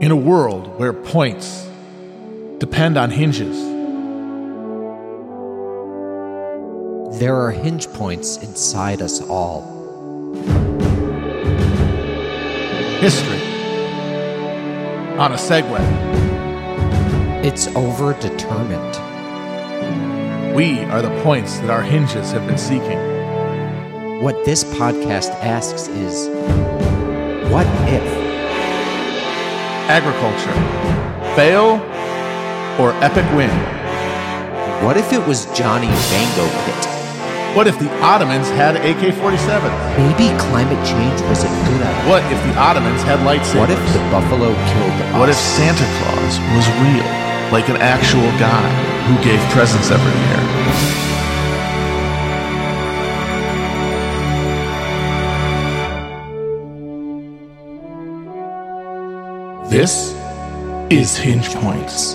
In a world where points depend on hinges, there are hinge points inside us all. History on a segue. It's overdetermined. We are the points that our hinges have been seeking. What this podcast asks is, what if? Agriculture, fail or epic win? What if it was Johnny Bango Pit? What if the Ottomans had AK-47s? Maybe climate change was a good idea. What if the Ottomans had lightsabers? What if the buffalo killed us? What if Santa Claus was real, like an actual guy who gave presents every year? This is Hinge Points.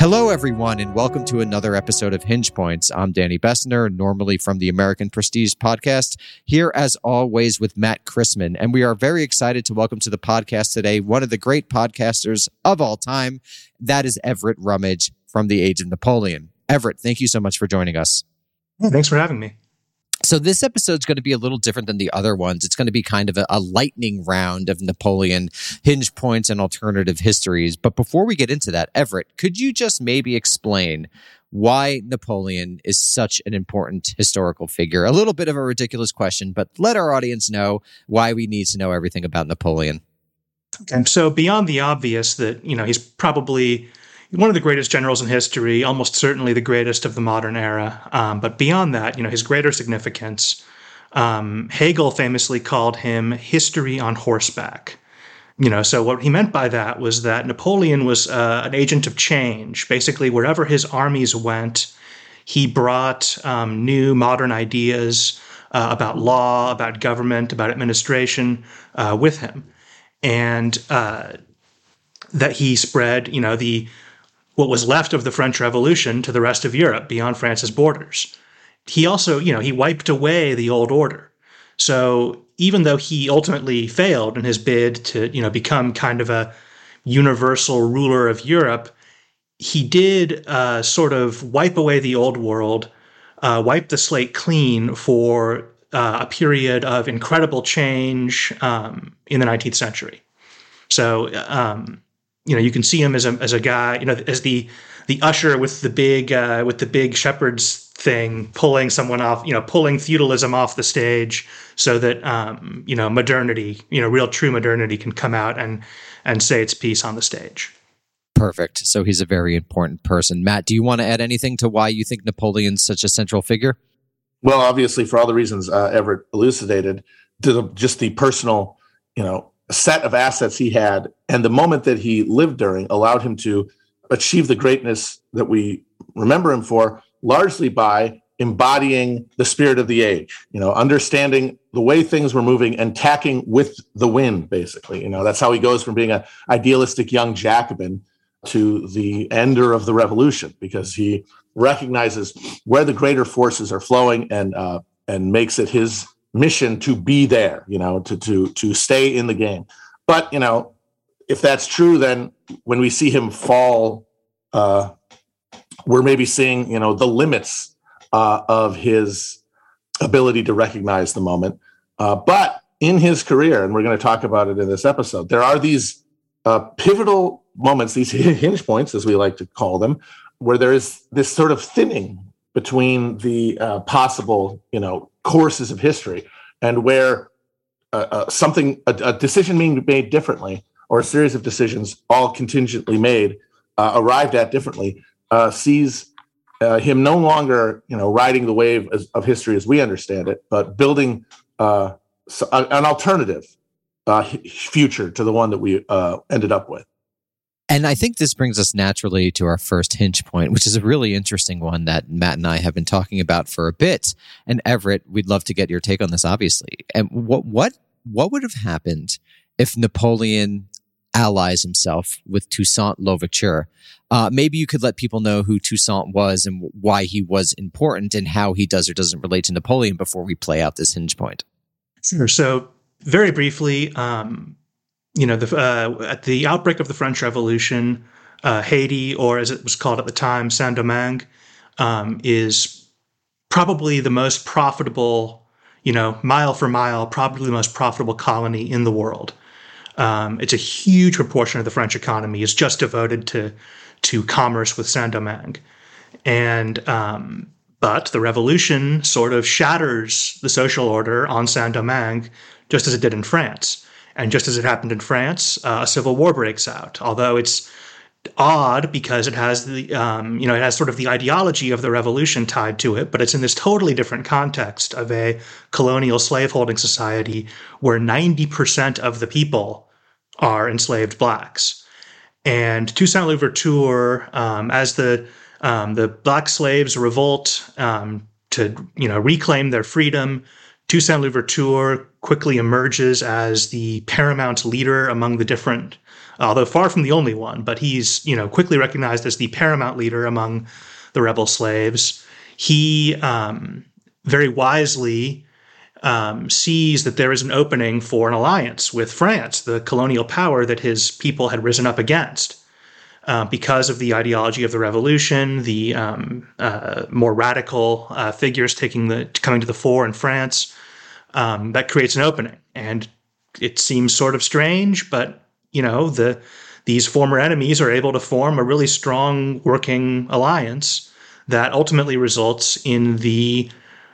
Hello, everyone, and welcome to another episode of Hinge Points. I'm Danny Bessner, normally from the American Prestige Podcast, here as always with Matt Chrisman. And we are very excited to welcome to the podcast today one of the great podcasters of all time. That is Everett Rummage from The Age of Napoleon. Everett, thank you so much for joining us. Yeah, thanks for having me. So this episode's going to be a little different than the other ones. It's going to be kind of a lightning round of Napoleon, hinge points, and alternative histories. But before we get into that, Everett, could you just maybe explain why Napoleon is such an important historical figure? A little bit of a ridiculous question, but let our audience know why we need to know everything about Napoleon. Okay. So beyond the obvious that, he's probably one of the greatest generals in history, almost certainly the greatest of the modern era. But beyond that, his greater significance, Hegel famously called him history on horseback. So what he meant by that was that Napoleon was an agent of change. Basically, wherever his armies went, he brought new modern ideas about law, about government, about administration with him. And that he spread, what was left of the French Revolution to the rest of Europe beyond France's borders. He also, he wiped away the old order. So even though he ultimately failed in his bid to, become kind of a universal ruler of Europe, he did sort of wipe away the old world, wipe the slate clean for a period of incredible change in the 19th century. So, you can see him as a guy, as the usher with the big shepherd's thing, pulling someone off, pulling feudalism off the stage, so that modernity, real true modernity, can come out and say its piece on the stage. Perfect. So he's a very important person. Matt, do you want to add anything to why you think Napoleon's such a central figure? Well, obviously, for all the reasons Everett elucidated, just the personal, set of assets he had, and the moment that he lived during allowed him to achieve the greatness that we remember him for, largely by embodying the spirit of the age, understanding the way things were moving and tacking with the wind, basically. That's how he goes from being an idealistic young Jacobin to the ender of the revolution, because he recognizes where the greater forces are flowing and makes it his mission to be there, to stay in the game. But, if that's true, then when we see him fall, we're maybe seeing, the limits of his ability to recognize the moment. But in his career, and we're going to talk about it in this episode, there are these pivotal moments, these hinge points, as we like to call them, where there is this sort of thinning between the possible, courses of history, and where a decision being made differently, or a series of decisions all contingently made, arrived at differently, sees him no longer, riding the wave of history as we understand it, but building an alternative future to the one that we ended up with. And I think this brings us naturally to our first hinge point, which is a really interesting one that Matt and I have been talking about for a bit. And Everett, we'd love to get your take on this, obviously. And what would have happened if Napoleon allies himself with Toussaint L'Ouverture? Maybe you could let people know who Toussaint was and why he was important and how he does or doesn't relate to Napoleon before we play out this hinge point. Sure. So very briefly, at the outbreak of the French Revolution, Haiti, or as it was called at the time, Saint-Domingue, is probably the most profitable, mile for mile, probably the most profitable colony in the world. It's a huge proportion of the French economy is just devoted to commerce with Saint-Domingue. And but the revolution sort of shatters the social order on Saint-Domingue, just as it did in France. And just as it happened in France, a civil war breaks out, although it's odd because it has the, it has sort of the ideology of the revolution tied to it, but it's in this totally different context of a colonial slaveholding society where 90% of the people are enslaved blacks. And Toussaint L'Ouverture, as the black slaves revolt to reclaim their freedom, Toussaint L'Ouverture quickly emerges as the paramount leader among the different, although far from the only one, but he's, quickly recognized as the paramount leader among the rebel slaves. He very wisely sees that there is an opening for an alliance with France, the colonial power that his people had risen up against. Because of the ideology of the revolution, the more radical figures coming to the fore in France, that creates an opening. And it seems sort of strange, but these former enemies are able to form a really strong working alliance that ultimately results in the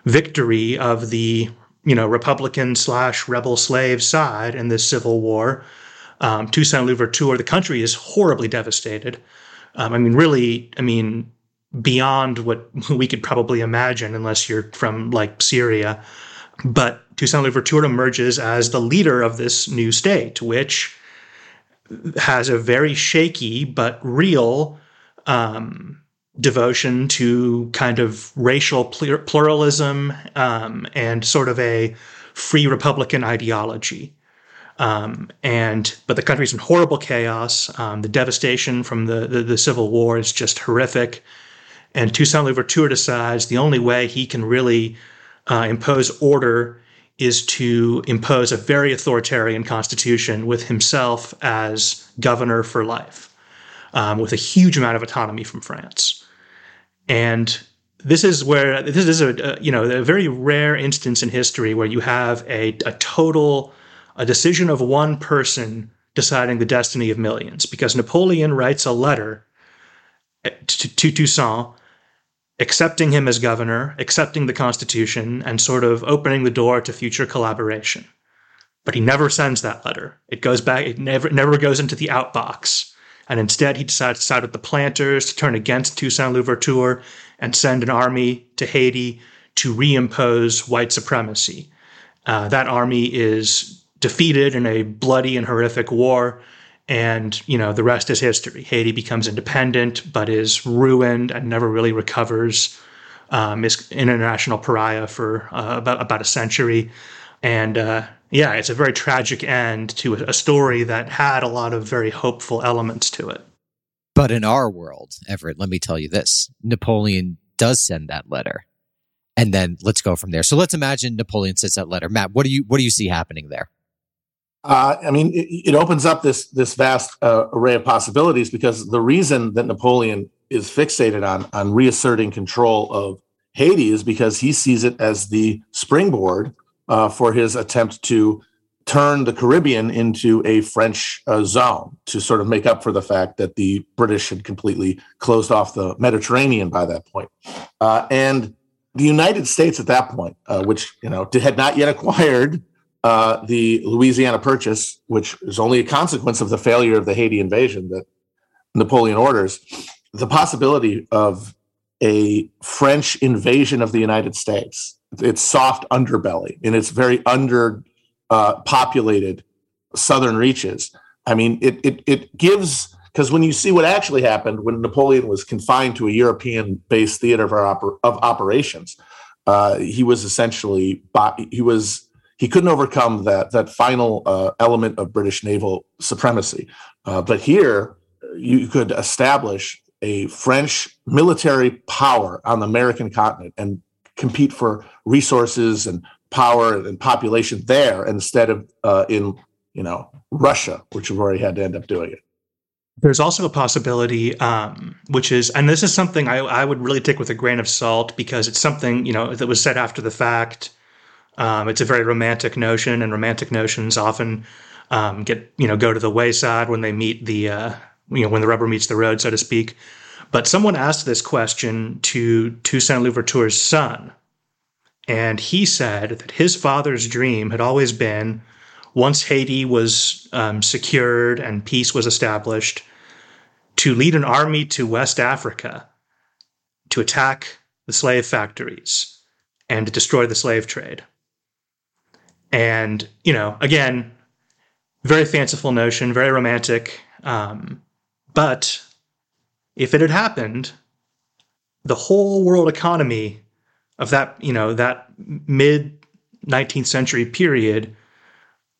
victory of the Republican/rebel slave side in this civil war. Toussaint L'Ouverture, the country is horribly devastated. Beyond what we could probably imagine, unless you're from Syria. But Toussaint L'Ouverture emerges as the leader of this new state, which has a very shaky but real devotion to kind of racial pluralism and sort of a free Republican ideology. But the country's in horrible chaos. The devastation from the Civil War is just horrific. And Toussaint L'Ouverture decides the only way he can really impose order is to impose a very authoritarian constitution with himself as governor for life, with a huge amount of autonomy from France. And this is a very rare instance in history where you have a decision of one person deciding the destiny of millions, because Napoleon writes a letter to Toussaint accepting him as governor, accepting the Constitution, and sort of opening the door to future collaboration. But he never sends that letter. It goes back, it never goes into the outbox. And instead he decides to side with the planters, to turn against Toussaint L'Ouverture, and send an army to Haiti to reimpose white supremacy. That army is defeated in a bloody and horrific war, and the rest is history. Haiti becomes independent but is ruined and never really recovers, is an international pariah for about a century. And it's a very tragic end to a story that had a lot of very hopeful elements to it. But in our world, Everett, let me tell you this, Napoleon does send that letter, and then let's go from there. So let's imagine Napoleon sends that letter. Matt, what do you see happening there? It opens up this vast array of possibilities, because the reason that Napoleon is fixated on reasserting control of Haiti is because he sees it as the springboard for his attempt to turn the Caribbean into a French zone, to sort of make up for the fact that the British had completely closed off the Mediterranean by that point. And the United States at that point, which had not yet acquired the Louisiana Purchase, which is only a consequence of the failure of the Haiti invasion that Napoleon orders, the possibility of a French invasion of the United States, its soft underbelly, in its very populated southern reaches. It gives, because when you see what actually happened when Napoleon was confined to a European-based theater of operations, he was essentially, he couldn't overcome that final element of British naval supremacy. But here, you could establish a French military power on the American continent and compete for resources and power and population there instead of in, you know, Russia, which we've already had to end up doing it. There's also a possibility, which is, and this is something I would really take with a grain of salt because it's something, you know, that was said after the fact. It's a very romantic notion, and romantic notions often go to the wayside when they meet the, when the rubber meets the road, so to speak. But someone asked this question to Toussaint Louverture's son, and he said that his father's dream had always been, once Haiti was secured and peace was established, to lead an army to West Africa to attack the slave factories and to destroy the slave trade. And, you know, again, very fanciful notion, very romantic. But if it had happened, the whole world economy of that, you know, that mid-19th century period,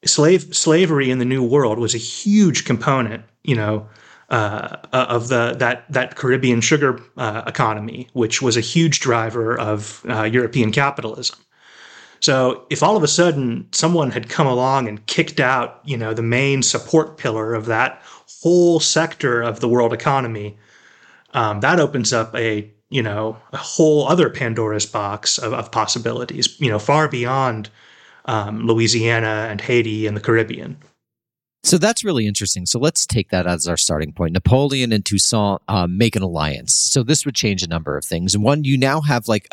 slavery in the New World was a huge component, you know, of the that Caribbean sugar economy, which was a huge driver of European capitalism. So if all of a sudden someone had come along and kicked out, you know, the main support pillar of that whole sector of the world economy, that opens up a whole other Pandora's box of possibilities, you know, far beyond Louisiana and Haiti and the Caribbean. So that's really interesting. So let's take that as our starting point. Napoleon and Toussaint make an alliance. So this would change a number of things. One, you now have like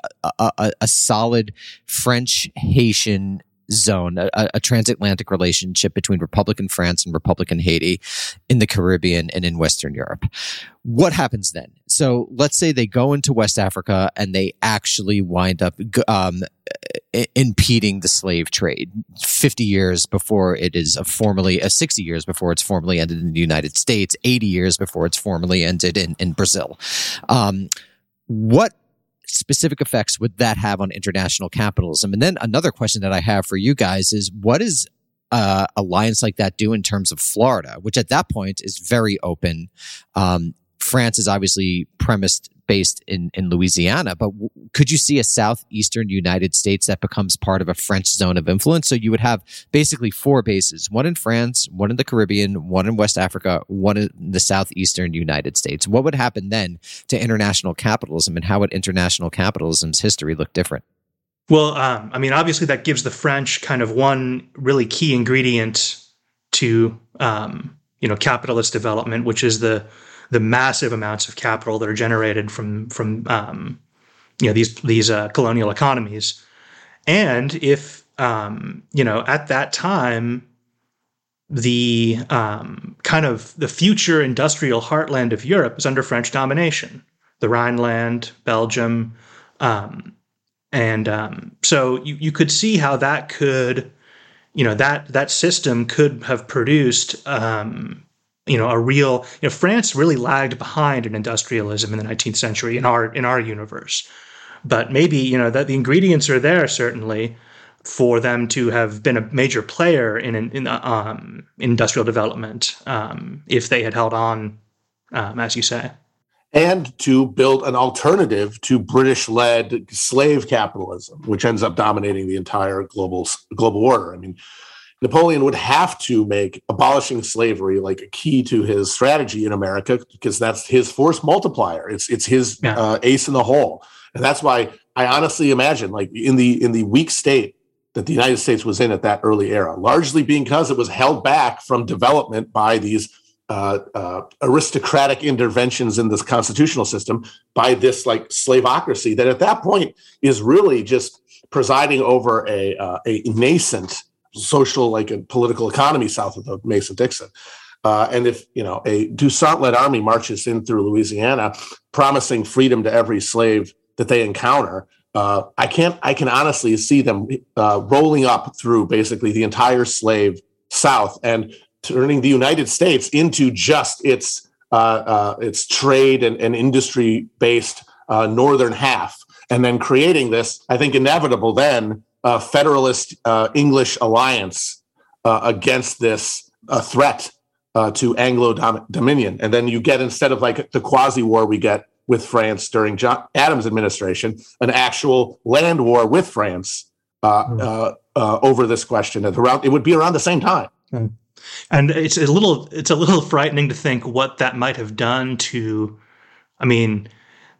a solid French-Haitian zone, a transatlantic relationship between Republican France and Republican Haiti in the Caribbean and in Western Europe. What happens then? So let's say they go into West Africa and they actually wind up impeding the slave trade 50 years before it is 60 years before it's formally ended in the United States, 80 years before it's formally ended in Brazil. What specific effects would that have on international capitalism? And then another question that I have for you guys is, what is alliance like that do in terms of Florida, which at that point is very open? France is obviously based in Louisiana, but could you see a southeastern United States that becomes part of a French zone of influence? So you would have basically four bases, one in France, one in the Caribbean, one in West Africa, one in the southeastern United States. What would happen then to international capitalism, and how would international capitalism's history look different? Well, obviously that gives the French kind of one really key ingredient to, capitalist development, which is the massive amounts of capital that are generated from these colonial economies. And if, at that time, the kind of the future industrial heartland of Europe is under French domination, the Rhineland, Belgium. So you could see how that could, that system could have produced France really lagged behind in industrialism in the 19th century in our universe. But maybe, that the ingredients are there certainly for them to have been a major player in industrial development if they had held on, as you say. And to build an alternative to British-led slave capitalism, which ends up dominating the entire global order. I mean, Napoleon would have to make abolishing slavery like a key to his strategy in America, because that's his force multiplier. It's his ace in the hole. And that's why I honestly imagine, like, in the weak state that the United States was in at that early era, largely because it was held back from development by these aristocratic interventions in this constitutional system, by this like slaveocracy that at that point is really just presiding over a nascent social, like a political economy south of the Mason-Dixon. And if, a Toussaint-led army marches in through Louisiana, promising freedom to every slave that they encounter, I can honestly see them rolling up through basically the entire slave South and turning the United States into just its trade and industry-based northern half, and then creating this, I think, inevitable then, Federalist English alliance against this threat to Anglo-Dominion. And then you get, instead of like the quasi-war we get with France during John Adams' administration, an actual land war with France over this question, and throughout it would be around the same time. Mm. And it's a little frightening to think what that might have done to. I mean,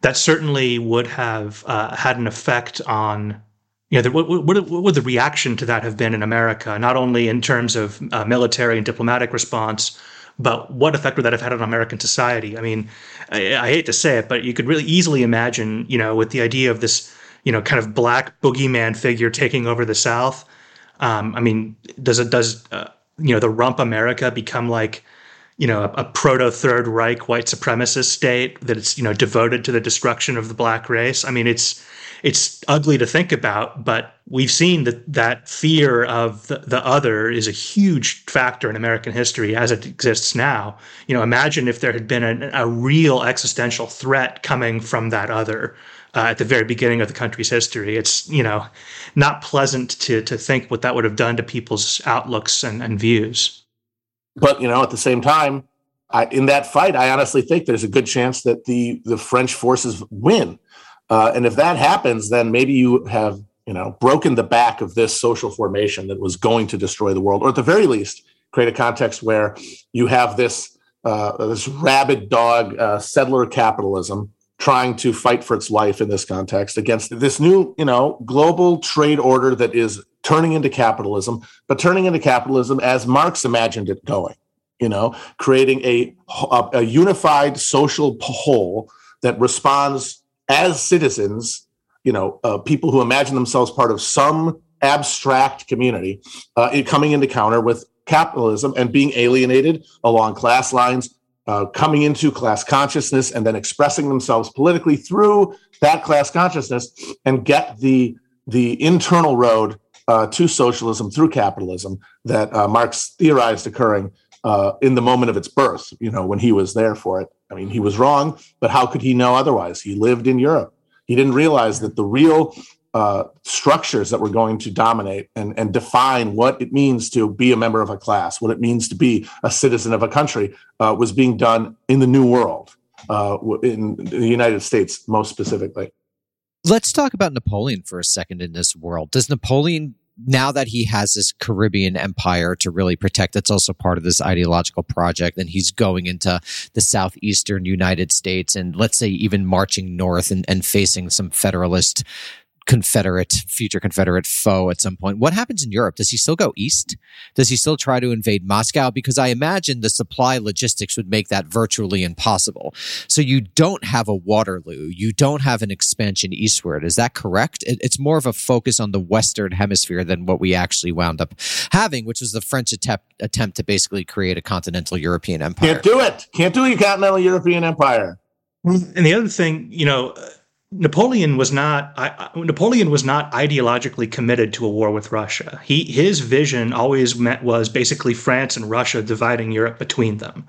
that certainly would have had an effect on. You know, what would the reaction to that have been in America? Not only in terms of military and diplomatic response, but what effect would that have had on American society? I mean, I hate to say it, but you could really easily imagine, you know, with the idea of this, you know, kind of black boogeyman figure taking over the South. I mean, does the rump America become like, you know, a proto Third Reich white supremacist state that it's, you know, devoted to the destruction of the black race? I mean, it's ugly to think about, but we've seen that fear of the other is a huge factor in American history as it exists now. You know, imagine if there had been a real existential threat coming from that other at the very beginning of the country's history. It's, you know, not pleasant to think what that would have done to people's outlooks and views. But, you know, at the same time, in that fight, I honestly think there's a good chance that the French forces win. And if that happens, then maybe you have, you know, broken the back of this social formation that was going to destroy the world, or at the very least, create a context where you have this rabid dog settler capitalism trying to fight for its life in this context against this new, you know, global trade order that is turning into capitalism, but turning into capitalism as Marx imagined it going, you know, creating a unified social whole that responds as citizens, you know, people who imagine themselves part of some abstract community, coming into counter with capitalism and being alienated along class lines, coming into class consciousness, and then expressing themselves politically through that class consciousness, and get the internal road to socialism through capitalism that Marx theorized occurring in the moment of its birth, you know, when he was there for it. I mean, he was wrong, but how could he know otherwise? He lived in Europe. He didn't realize that the real structures that were going to dominate and define what it means to be a member of a class, what it means to be a citizen of a country, was being done in the New World, in the United States most specifically. Let's talk about Napoleon for a second in this world. Does Napoleon, now that he has this Caribbean empire to really protect, that's also part of this ideological project, and he's going into the southeastern United States and, let's say, even marching north and facing some Federalist, future Confederate foe at some point. What happens in Europe? Does he still go east? Does he still try to invade Moscow? Because I imagine the supply logistics would make that virtually impossible. So you don't have a Waterloo. You don't have an expansion eastward. Is that correct? It's more of a focus on the Western Hemisphere than what we actually wound up having, which was the French attempt to basically create a continental European empire. Can't do it. Can't do a continental European empire. And the other thing, you know, Napoleon was not ideologically committed to a war with Russia. His vision always was basically France and Russia dividing Europe between them.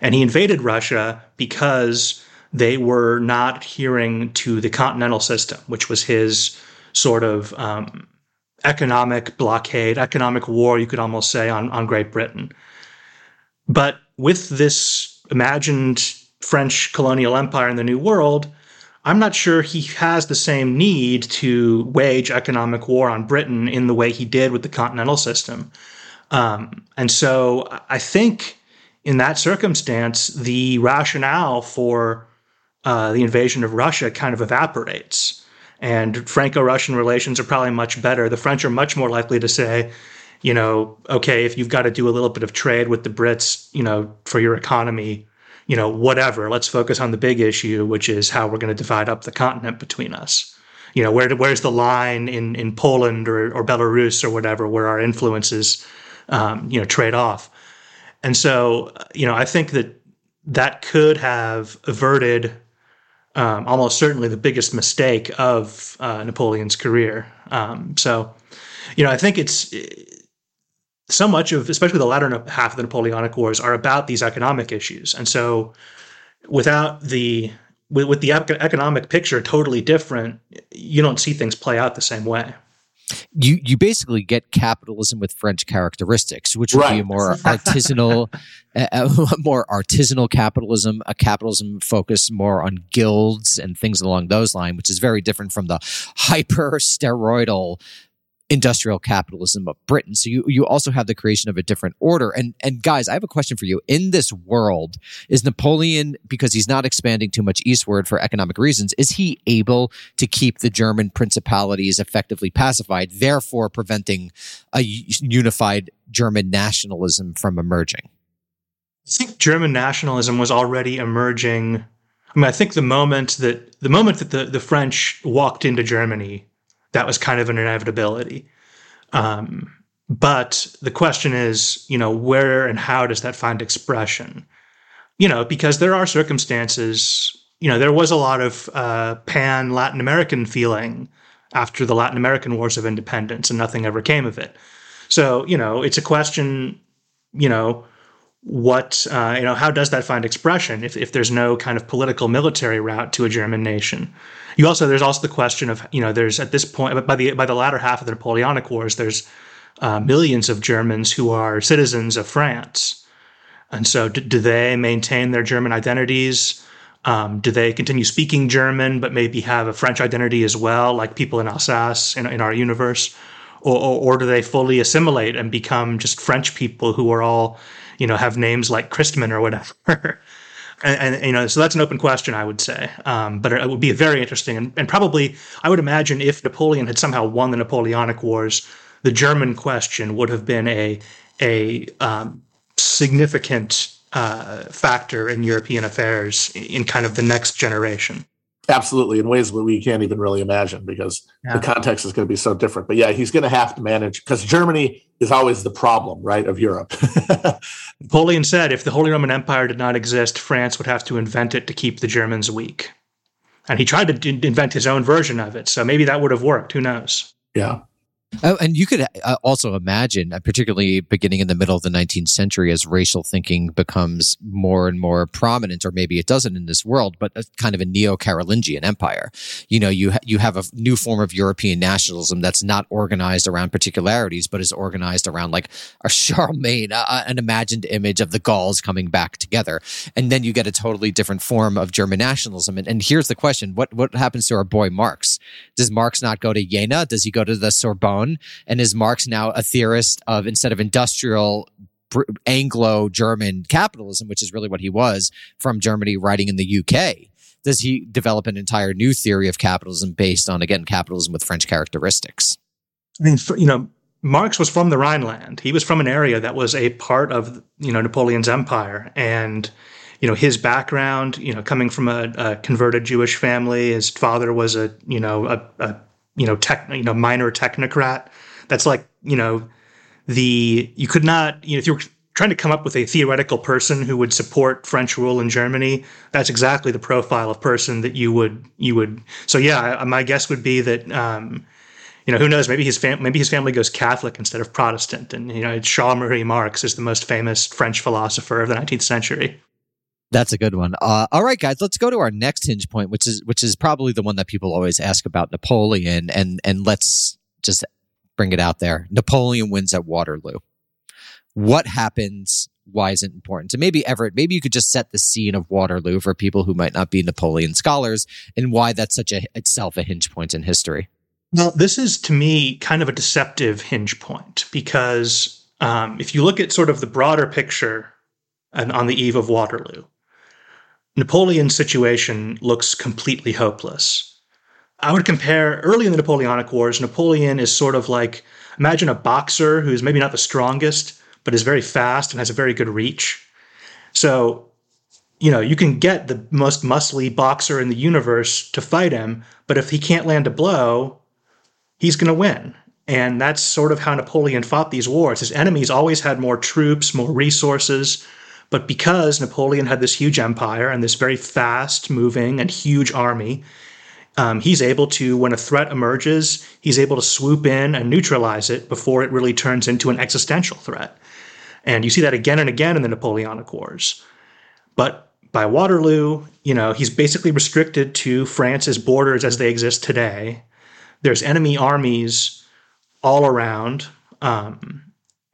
And he invaded Russia because they were not adhering to the continental system, which was his sort of economic blockade, economic war, you could almost say, on Great Britain. But with this imagined French colonial empire in the New World, I'm not sure he has the same need to wage economic war on Britain in the way he did with the continental system. And so I think in that circumstance, the rationale for the invasion of Russia kind of evaporates. And Franco-Russian relations are probably much better. The French are much more likely to say, you know, okay, if you've got to do a little bit of trade with the Brits, you know, for your economy, you know, whatever, let's focus on the big issue, which is how we're going to divide up the continent between us. You know, where's the line in Poland or Belarus or whatever, where our influences, you know, trade off. And so, you know, I think that could have averted almost certainly the biggest mistake of Napoleon's career. So, you know, I think it's... So much of, especially the latter half of the Napoleonic Wars, are about these economic issues. And so without with the economic picture totally different, you don't see things play out the same way. You basically get capitalism with French characteristics, which would be a more artisanal, capitalism, a capitalism focused more on guilds and things along those lines, which is very different from the hyper steroidal industrial capitalism of Britain. So you also have the creation of a different order. And guys, I have a question for you. In this world, is Napoleon, because he's not expanding too much eastward for economic reasons, is he able to keep the German principalities effectively pacified, therefore preventing a unified German nationalism from emerging? I think German nationalism was already emerging. I mean, I think the moment that the French walked into Germany, that was kind of an inevitability. But the question is, where and how does that find expression? Because there are circumstances, there was a lot of pan-Latin American feeling after the Latin American Wars of Independence, and nothing ever came of it. So, it's a question, what, how does that find expression if there's no kind of political military route to a German nation? There's also the question of, there's at this point, by the latter half of the Napoleonic Wars, there's millions of Germans who are citizens of France. And so do they maintain their German identities? Do they continue speaking German, but maybe have a French identity as well, like people in Alsace in our universe? Or do they fully assimilate and become just French people who are all, have names like Chrisman or whatever? So that's an open question, I would say. But it would be very interesting. And probably, I would imagine if Napoleon had somehow won the Napoleonic Wars, the German question would have been a significant factor in European affairs in kind of the next generation. Absolutely, in ways that we can't even really imagine because the context is going to be so different. But yeah, he's going to have to manage because Germany is always the problem, right, of Europe. Napoleon said if the Holy Roman Empire did not exist, France would have to invent it to keep the Germans weak. And he tried to invent his own version of it. So maybe that would have worked. Who knows? Yeah. And you could also imagine, particularly beginning in the middle of the 19th century, as racial thinking becomes more and more prominent, or maybe it doesn't in this world, but a kind of a neo-Carolingian empire. You have a new form of European nationalism that's not organized around particularities, but is organized around like a Charlemagne, an imagined image of the Gauls coming back together. And then you get a totally different form of German nationalism. And here's the question, what happens to our boy Marx? Does Marx not go to Jena? Does he go to the Sorbonne? And is Marx now a theorist of, instead of industrial Anglo-German capitalism, which is really what he was from Germany writing in the UK, does he develop an entire new theory of capitalism based on, again, capitalism with French characteristics? I mean, Marx was from the Rhineland. He was from an area that was a part of, Napoleon's empire. And, his background, coming from a converted Jewish family, his father was a minor technocrat. That's like, you could not, if you were trying to come up with a theoretical person who would support French rule in Germany, that's exactly the profile of person that you would. So yeah, my guess would be that, who knows, maybe his family goes Catholic instead of Protestant. And, Charles-Marie Marx is the most famous French philosopher of the 19th century. That's a good one. All right, guys, let's go to our next hinge point, which is probably the one that people always ask about Napoleon, and let's just bring it out there. Napoleon wins at Waterloo. What happens? Why is it important? So maybe, Everett, you could just set the scene of Waterloo for people who might not be Napoleon scholars, and why that's itself a hinge point in history. Well, this is, to me, kind of a deceptive hinge point, because if you look at sort of the broader picture and on the eve of Waterloo, Napoleon's situation looks completely hopeless. I would compare early in the Napoleonic Wars, Napoleon is sort of like, imagine a boxer who's maybe not the strongest, but is very fast and has a very good reach. So, you can get the most muscly boxer in the universe to fight him, but if he can't land a blow, he's going to win. And that's sort of how Napoleon fought these wars. His enemies always had more troops, more resources. But because Napoleon had this huge empire and this very fast-moving and huge army, he's able to, when a threat emerges, he's able to swoop in and neutralize it before it really turns into an existential threat. And you see that again and again in the Napoleonic Wars. But by Waterloo, he's basically restricted to France's borders as they exist today. There's enemy armies all around, and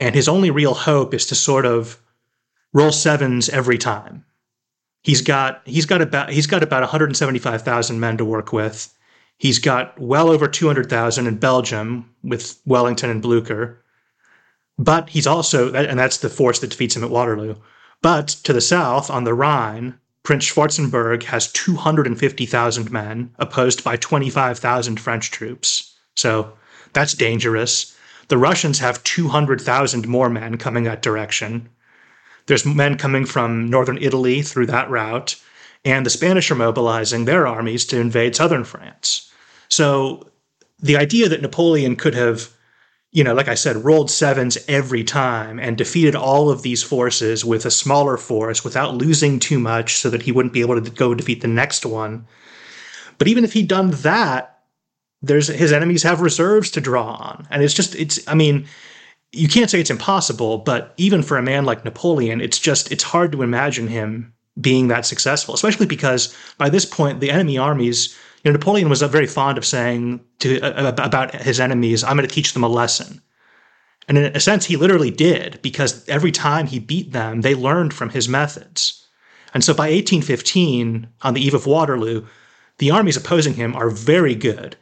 his only real hope is to sort of roll sevens every time. He's got about 175,000 men to work with. He's got well over 200,000 in Belgium with Wellington and Blucher. But he's also, and that's the force that defeats him at Waterloo. But to the south, on the Rhine, Prince Schwarzenberg has 250,000 men opposed by 25,000 French troops. So that's dangerous. The Russians have 200,000 more men coming that direction. There's men coming from northern Italy through that route, and the Spanish are mobilizing their armies to invade southern France. So the idea that Napoleon could have, like I said, rolled sevens every time and defeated all of these forces with a smaller force without losing too much so that he wouldn't be able to go defeat the next one. But even if he'd done that, his enemies have reserves to draw on. And you can't say it's impossible, but even for a man like Napoleon, it's hard to imagine him being that successful, especially because by this point, the enemy armies, Napoleon was very fond of saying about his enemies, I'm going to teach them a lesson. And in a sense, he literally did, because every time he beat them, they learned from his methods. And so by 1815, on the eve of Waterloo, the armies opposing him are very good.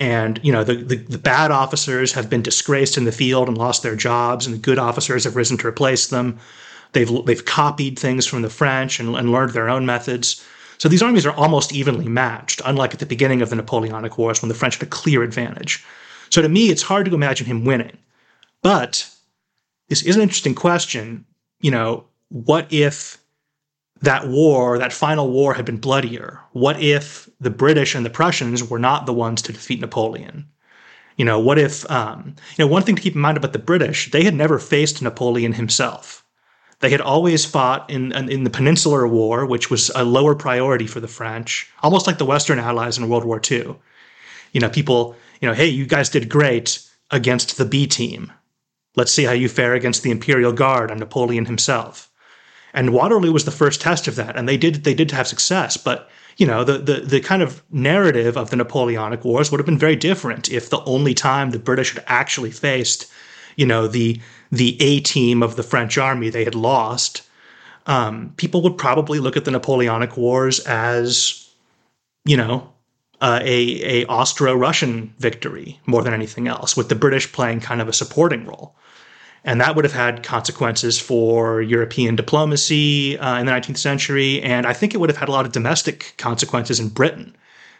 And, the bad officers have been disgraced in the field and lost their jobs, and the good officers have risen to replace them. They've copied things from the French and learned their own methods. So these armies are almost evenly matched, unlike at the beginning of the Napoleonic Wars when the French had a clear advantage. So to me, it's hard to imagine him winning. But this is an interesting question. What if that final war had been bloodier? What if the British and the Prussians were not the ones to defeat Napoleon? What if, one thing to keep in mind about the British, they had never faced Napoleon himself. They had always fought in the Peninsular War, which was a lower priority for the French, almost like the Western Allies in World War II. People, hey, you guys did great against the B team. Let's see how you fare against the Imperial Guard and Napoleon himself. And Waterloo was the first test of that, and they did have success. But, the kind of narrative of the Napoleonic Wars would have been very different if the only time the British had actually faced the A-team of the French army they had lost, people would probably look at the Napoleonic Wars as, a Austro-Russian victory more than anything else, with the British playing kind of a supporting role. And that would have had consequences for European diplomacy in the 19th century, and I think it would have had a lot of domestic consequences in Britain,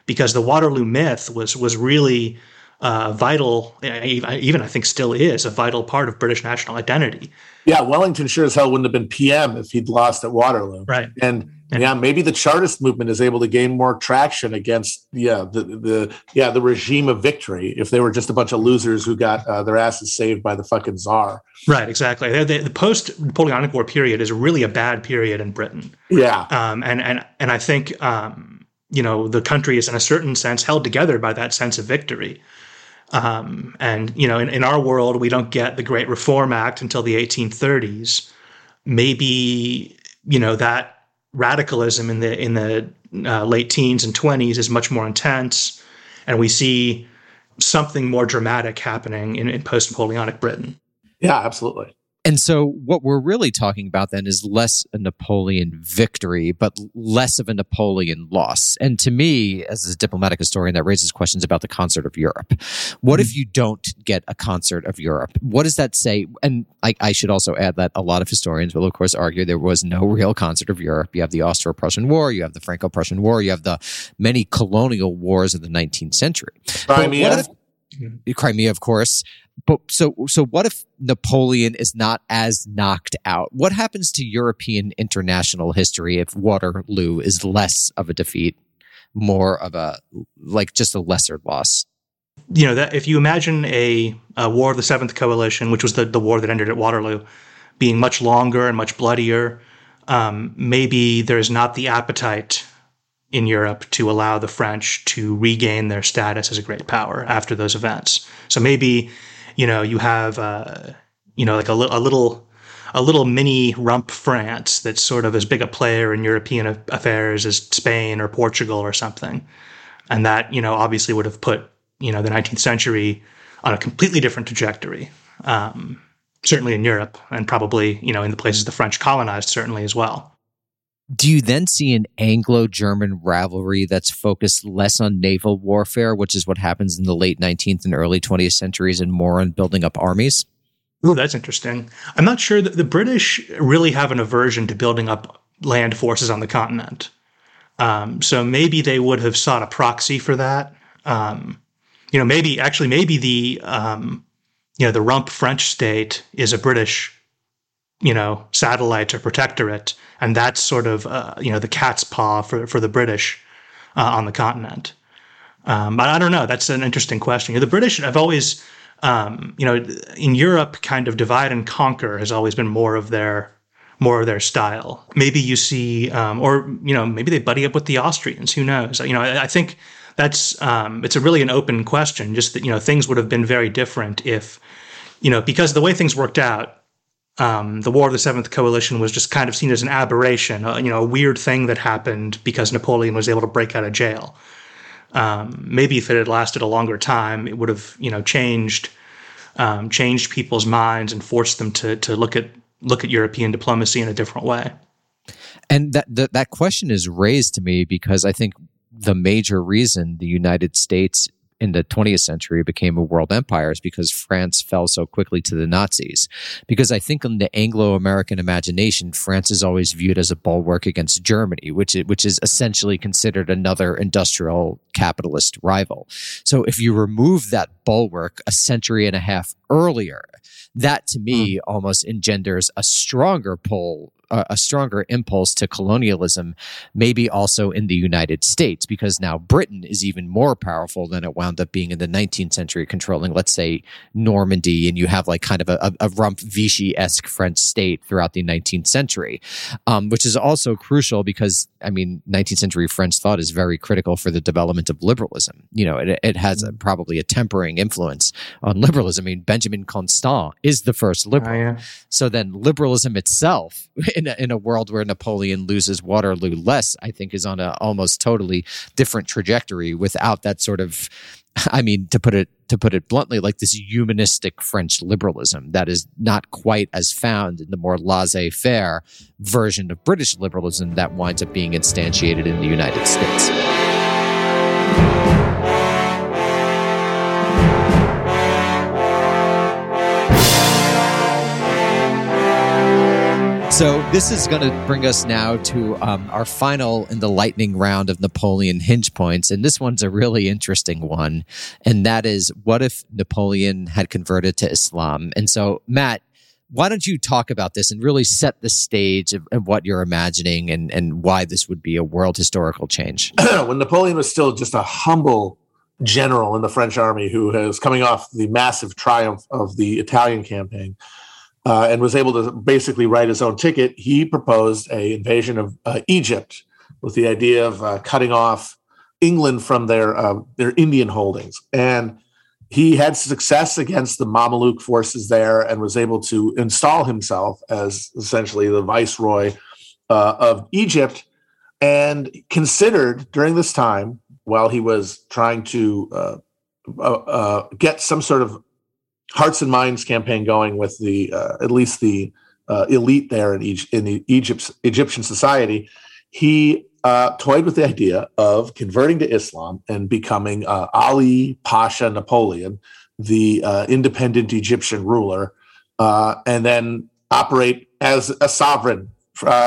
because the Waterloo myth was really... vital, even I think still is, a vital part of British national identity. Yeah, Wellington sure as hell wouldn't have been PM if he'd lost at Waterloo. Right. And yeah, maybe the Chartist movement is able to gain more traction against the regime of victory if they were just a bunch of losers who got their asses saved by the fucking Tsar. Right, exactly. The post-Napoleonic War period is really a bad period in Britain. Yeah. And I think, the country is in a certain sense held together by that sense of victory. In our world, we don't get the Great Reform Act until the 1830s. Maybe, that radicalism in the late teens and 20s is much more intense, and we see something more dramatic happening in post-Napoleonic Britain. Yeah, absolutely. And so what we're really talking about then is less a Napoleon victory, but less of a Napoleon loss. And to me, as a diplomatic historian, that raises questions about the concert of Europe. What if you don't get a concert of Europe? What does that say? And I should also add that a lot of historians will, of course, argue there was no real concert of Europe. You have the Austro-Prussian War, you have the Franco-Prussian War, you have the many colonial wars of the 19th century. Crimea, of course. But so what if Napoleon is not as knocked out? What happens to European international history if Waterloo is less of a defeat, more of a, just a lesser loss? That if you imagine a War of the Seventh Coalition, which was the war that ended at Waterloo, being much longer and much bloodier, maybe there is not the appetite in Europe to allow the French to regain their status as a great power after those events. So maybe... you have, a little mini rump France that's sort of as big a player in European affairs as Spain or Portugal or something. And that, obviously would have put, the 19th century on a completely different trajectory, certainly in Europe and probably, in the places the French colonized, certainly as well. Do you then see an Anglo-German rivalry that's focused less on naval warfare, which is what happens in the late 19th and early 20th centuries, and more on building up armies? Oh, that's interesting. I'm not sure that the British really have an aversion to building up land forces on the continent. So maybe they would have sought a proxy for that. Maybe the rump French state is a British, satellite or protectorate, and that's sort of, the cat's paw for the British on the continent. But I don't know. That's an interesting question. The British have always, in Europe, kind of divide and conquer has always been more of their style. Maybe you see, maybe they buddy up with the Austrians. Who knows? I think that's it's a really an open question. Just that things would have been very different if, because the way things worked out. The War of the Seventh Coalition was just kind of seen as an aberration, a weird thing that happened because Napoleon was able to break out of jail. Maybe if it had lasted a longer time, it would have, changed people's minds and forced them to look at European diplomacy in a different way. And that question is raised to me because I think the major reason the United States in the 20th century became a world empire is because France fell so quickly to the Nazis. Because I think in the Anglo-American imagination, France is always viewed as a bulwark against Germany, which is essentially considered another industrial capitalist rival. So if you remove that bulwark a century and a half earlier, that to me almost engenders a stronger pull, a stronger impulse to colonialism, maybe also in the United States, because now Britain is even more powerful than it wound up being in the 19th century, controlling, let's say, Normandy, and you have like kind of a rump Vichy-esque French state throughout the 19th century, which is also crucial because, 19th century French thought is very critical for the development of liberalism. It has probably a tempering influence on liberalism. Benjamin Constant is the first liberal. Oh, yeah. So then liberalism itself... In a world where Napoleon loses Waterloo less, I think is on a almost totally different trajectory without that sort of, to put it bluntly, like this humanistic French liberalism that is not quite as found in the more laissez-faire version of British liberalism that winds up being instantiated in the United States. So this is going to bring us now to our final in the lightning round of Napoleon Hinge Points. And this one's a really interesting one. And that is, what if Napoleon had converted to Islam? And so, Matt, why don't you talk about this and really set the stage of what you're imagining and why this would be a world historical change? When Napoleon was still just a humble general in the French army who was coming off the massive triumph of the Italian campaign, and was able to basically write his own ticket, he proposed an invasion of Egypt with the idea of cutting off England from their Indian holdings. And he had success against the Mameluke forces there and was able to install himself as essentially the viceroy of Egypt, and considered during this time, while he was trying to get some sort of Hearts and Minds campaign going with the at least the elite there in Egyptian society, he toyed with the idea of converting to Islam and becoming Ali Pasha Napoleon, the independent Egyptian ruler, and then operate as a sovereign.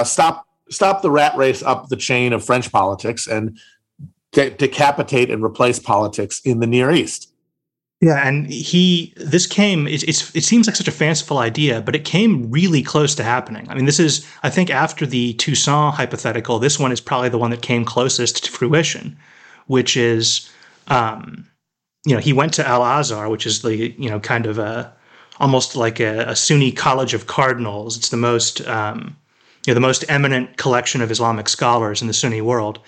Stop the rat race up the chain of French politics and decapitate and replace politics in the Near East. Yeah, and it seems like such a fanciful idea, but it came really close to happening. This is, I think, after the Toussaint hypothetical, this one is probably the one that came closest to fruition, which is, he went to Al-Azhar, which is the, kind of almost like a Sunni college of cardinals. It's the most, the most eminent collection of Islamic scholars in the Sunni world.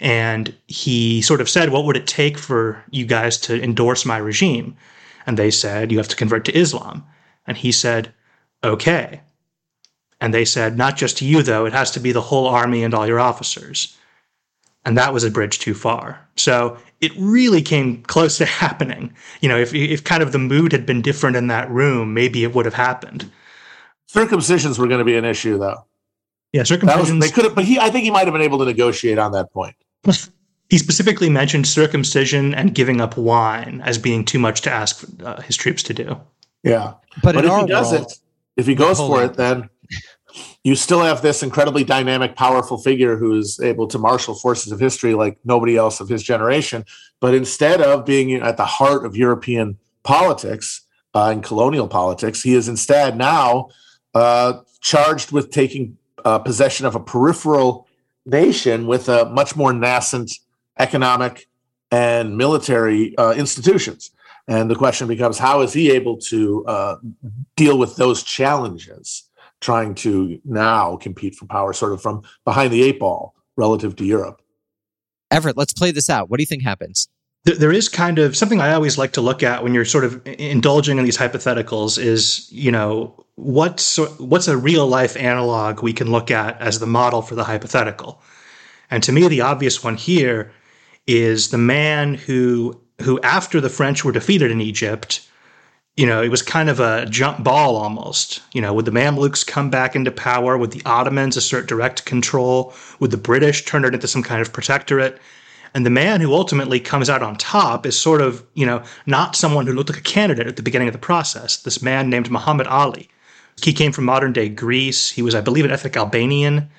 And he sort of said, what would it take for you guys to endorse my regime? And they said, you have to convert to Islam. And he said, okay. And they said, not just you, though. It has to be the whole army and all your officers. And that was a bridge too far. So it really came close to happening. If kind of the mood had been different in that room, maybe it would have happened. Circumcisions were going to be an issue, though. Yeah, circumcisions. They could have, but I think he might have been able to negotiate on that point. He specifically mentioned circumcision and giving up wine as being too much to ask his troops to do. Yeah, but if he doesn't, if he goes for it, then you still have this incredibly dynamic, powerful figure who is able to marshal forces of history like nobody else of his generation. But instead of being at the heart of European politics and colonial politics, he is instead now charged with taking possession of a peripheral nation with a much more nascent economic and military institutions. And the question becomes, how is he able to deal with those challenges, trying to now compete for power sort of from behind the eight ball relative to Europe? Everett, let's play this out. What do you think happens? There is kind of something I always like to look at when you're sort of indulging in these hypotheticals is, you know, what's a real life analog we can look at as the model for the hypothetical? And to me, the obvious one here is the man who after the French were defeated in Egypt, you know, it was kind of a jump ball almost. You know, would the Mamluks come back into power? Would the Ottomans assert direct control? Would the British turn it into some kind of protectorate? And the man who ultimately comes out on top is sort of, you know, not someone who looked like a candidate at the beginning of the process. This man named Muhammad Ali. He came from modern-day Greece. He was, I believe, an ethnic Albanian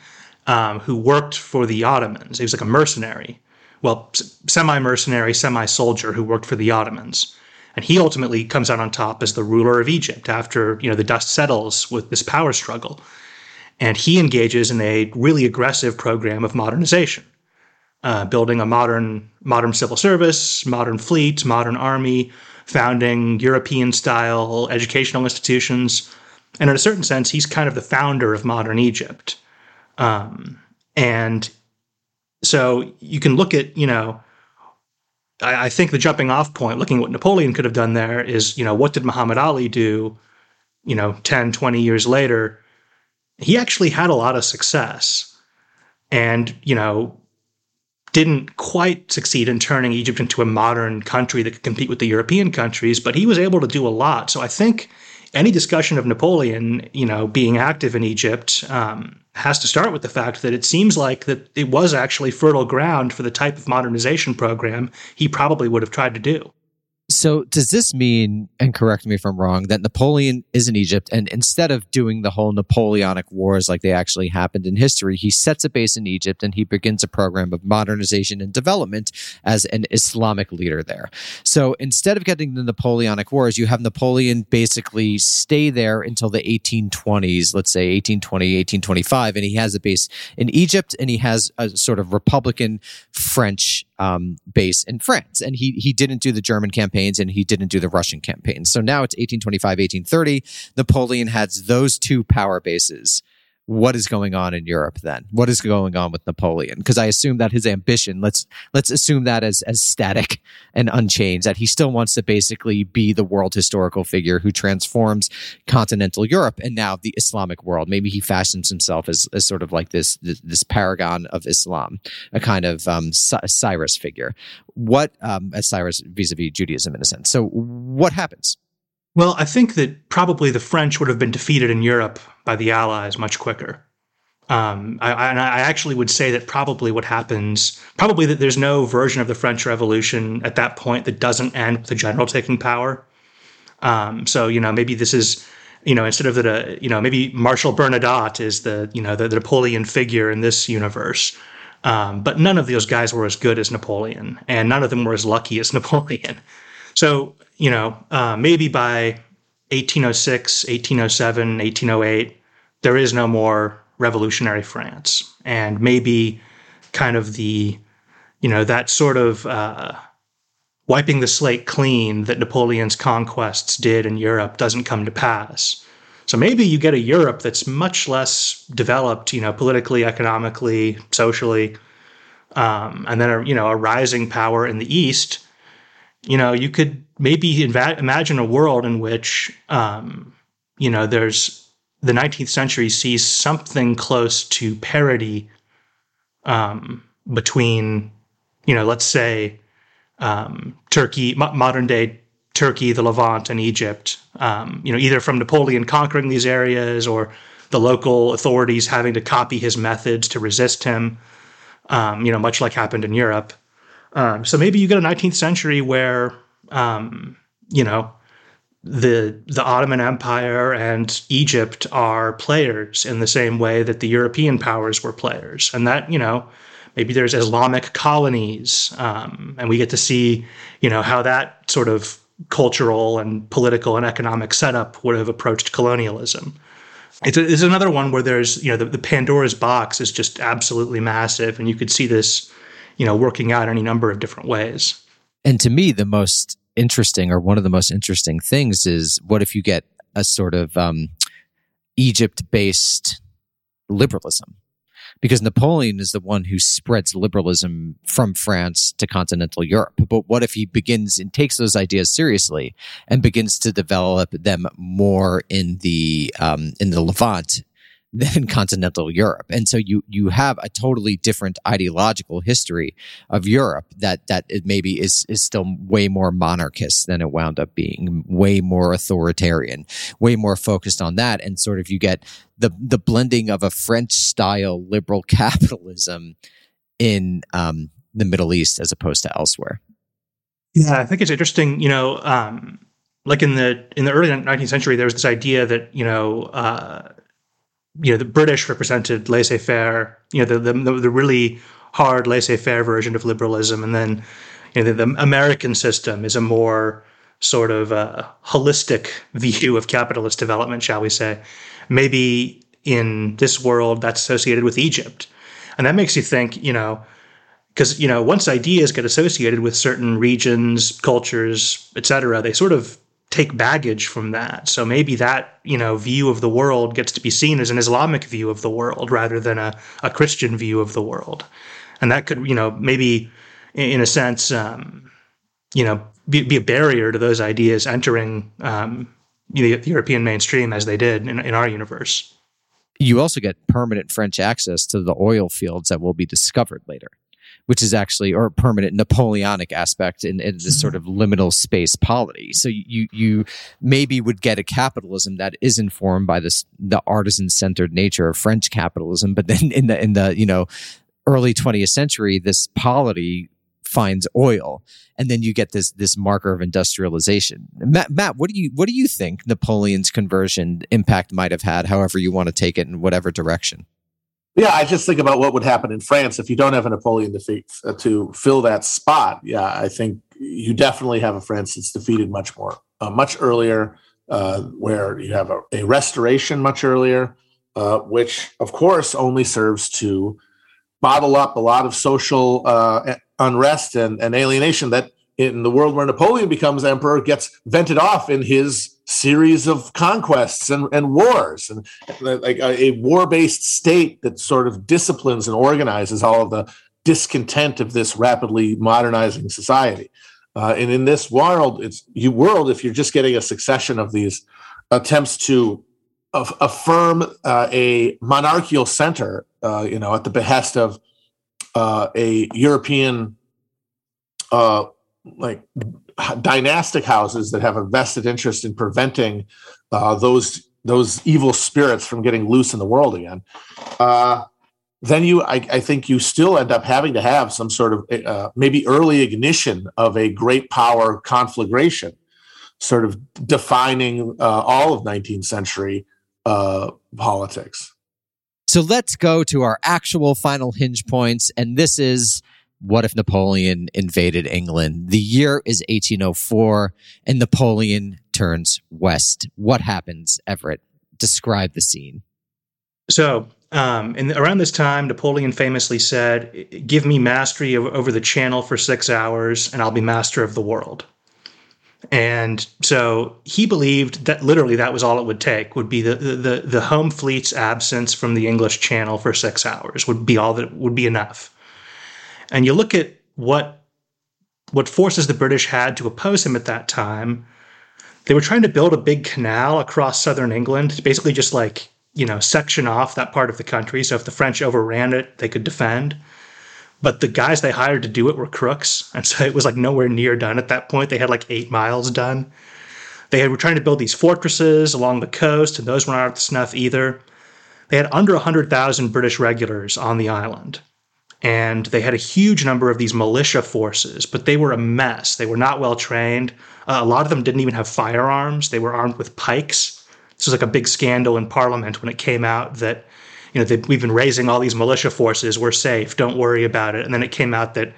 who worked for the Ottomans. He was like a mercenary. Well, semi-mercenary, semi-soldier who worked for the Ottomans. And he ultimately comes out on top as the ruler of Egypt after, you know, the dust settles with this power struggle. And he engages in a really aggressive program of modernization. Building a modern civil service, modern fleet, modern army, founding European-style educational institutions. And in a certain sense, he's kind of the founder of modern Egypt. And so you can look at, you know, I think the jumping-off point, looking at what Napoleon could have done there is, you know, what did Muhammad Ali do, you know, 10, 20 years later? He actually had a lot of success. And, you know, didn't quite succeed in turning Egypt into a modern country that could compete with the European countries, but he was able to do a lot. So I think any discussion of Napoleon, you know, being active in Egypt has to start with the fact that it seems like that it was actually fertile ground for the type of modernization program he probably would have tried to do. So does this mean, and correct me if I'm wrong, that Napoleon is in Egypt, and instead of doing the whole Napoleonic Wars like they actually happened in history, he sets a base in Egypt and he begins a program of modernization and development as an Islamic leader there? So instead of getting the Napoleonic Wars, you have Napoleon basically stay there until the 1820s, let's say 1820, 1825, and he has a base in Egypt and he has a sort of Republican French base in France. And he didn't do the German campaigns and he didn't do the Russian campaigns. So now it's 1825, 1830. Napoleon has those two power bases. What is going on in Europe then? What is going on with Napoleon? Because I assume that his ambition, let's assume that as static and unchanged, that he still wants to basically be the world historical figure who transforms continental Europe and now the Islamic world. Maybe he fashions himself as sort of like this paragon of Islam, a kind of Cyrus figure. What Cyrus vis-a-vis Judaism in a sense. So what happens? Well, I think that probably the French would have been defeated in Europe by the Allies much quicker. I actually would say that probably what happens, probably that there's no version of the French Revolution at that point that doesn't end with the general taking power. So, you know, maybe this is, you know, instead of the, you know, maybe Marshal Bernadotte is the, you know, the Napoleon figure in this universe. But none of those guys were as good as Napoleon, and none of them were as lucky as Napoleon. So, you know, maybe by 1806, 1807, 1808, there is no more revolutionary France. And maybe kind of the, you know, that sort of wiping the slate clean that Napoleon's conquests did in Europe doesn't come to pass. So maybe you get a Europe that's much less developed, you know, politically, economically, socially, and then, you know, a rising power in the East. You know, you could maybe imagine a world in which, you know, there's the 19th century sees something close to parity between, you know, let's say Turkey, modern day Turkey, the Levant, and Egypt, you know, either from Napoleon conquering these areas or the local authorities having to copy his methods to resist him, much like happened in Europe. So maybe you get a 19th century where, the Ottoman Empire and Egypt are players in the same way that the European powers were players. And that, maybe there's Islamic colonies, and we get to see, how that sort of cultural and political and economic setup would have approached colonialism. It's another one where there's, the Pandora's box is just absolutely massive, and you could see this, working out any number of different ways. And to me, the most interesting, or one of the most interesting things, is what if you get a sort of Egypt-based liberalism? Because Napoleon is the one who spreads liberalism from France to continental Europe. But what if he begins and takes those ideas seriously and begins to develop them more in the Levant than continental Europe? And so you have a totally different ideological history of Europe that it maybe is still way more monarchist than it wound up being, way more authoritarian, way more focused on that. And sort of you get the blending of a French-style liberal capitalism in the Middle East as opposed to elsewhere. Yeah, I think it's interesting, like in the early 19th century, there was this idea that, the British represented laissez-faire, the really hard laissez-faire version of liberalism, and then the American system is a more sort of holistic view of capitalist development, shall we say. Maybe in this world that's associated with Egypt, and that makes you think, because once ideas get associated with certain regions, cultures, etc., they sort of take baggage from that. So maybe that, view of the world gets to be seen as an Islamic view of the world rather than a Christian view of the world. And that could, maybe in a sense, be a barrier to those ideas entering the European mainstream as they did in our universe. You also get permanent French access to the oil fields that will be discovered later, which is actually, or a permanent Napoleonic aspect in this sort of liminal space polity. So you maybe would get a capitalism that is informed by the artisan-centered nature of French capitalism, but then in the early 20th century, this polity finds oil, and then you get this marker of industrialization. Matt, what do you think Napoleon's conversion impact might have had, however you want to take it, in whatever direction? Yeah, I just think about what would happen in France if you don't have a Napoleon defeat to fill that spot. Yeah, I think you definitely have a France that's defeated much more, much earlier, where you have a restoration much earlier, which of course only serves to bottle up a lot of social unrest and alienation that in the world where Napoleon becomes emperor gets vented off in his series of conquests and wars, and like a war-based state that sort of disciplines and organizes all of the discontent of this rapidly modernizing society. And in this world, if you're just getting a succession of these attempts to affirm a monarchical center, at the behest of a European dynastic houses that have a vested interest in preventing those evil spirits from getting loose in the world again, then I think you still end up having to have some sort of maybe early ignition of a great power conflagration, sort of defining all of 19th century politics. So let's go to our actual final hinge points, and this is: what if Napoleon invaded England? The year is 1804, and Napoleon turns west. What happens, Everett? Describe the scene. So, around this time, Napoleon famously said, "Give me mastery over the Channel for 6 hours, and I'll be master of the world." And so he believed that literally that was all it would take, would be the home fleet's absence from the English Channel for 6 hours would be all that would be enough. And you look at what forces the British had to oppose him at that time. They were trying to build a big canal across southern England to basically just section off that part of the country. So if the French overran it, they could defend. But the guys they hired to do it were crooks. And so it was nowhere near done at that point. They had 8 miles done. They were trying to build these fortresses along the coast, and those were not up to snuff either. They had under 100,000 British regulars on the island. And they had a huge number of these militia forces, but they were a mess. They were not well trained. A lot of them didn't even have firearms. They were armed with pikes. This was like a big scandal in Parliament when it came out that, you know, we've been raising all these militia forces. We're safe. Don't worry about it. And then it came out that,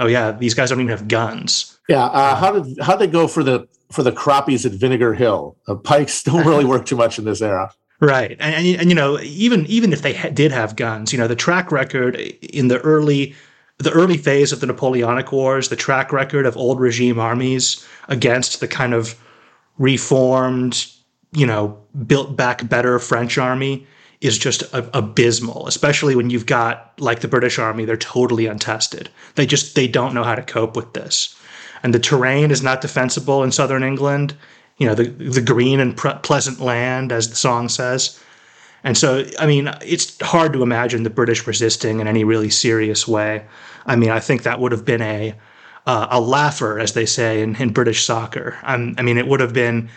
oh yeah, these guys don't even have guns. Yeah. How'd they go for the crappies at Vinegar Hill? Pikes don't really work too much in this era. Right. And you know, even if they did have guns, you know, the track record in the early phase of the Napoleonic Wars, the track record of old regime armies against the kind of reformed, you know, built back better French army is just abysmal, especially when you've got, like the British army, they're totally untested. They don't know how to cope with this. And the terrain is not defensible in southern England. You know, the green and pleasant land, as the song says. And so, I mean, it's hard to imagine the British resisting in any really serious way. I mean, I think that would have been a laugher, as they say in British soccer. I mean, it would have been,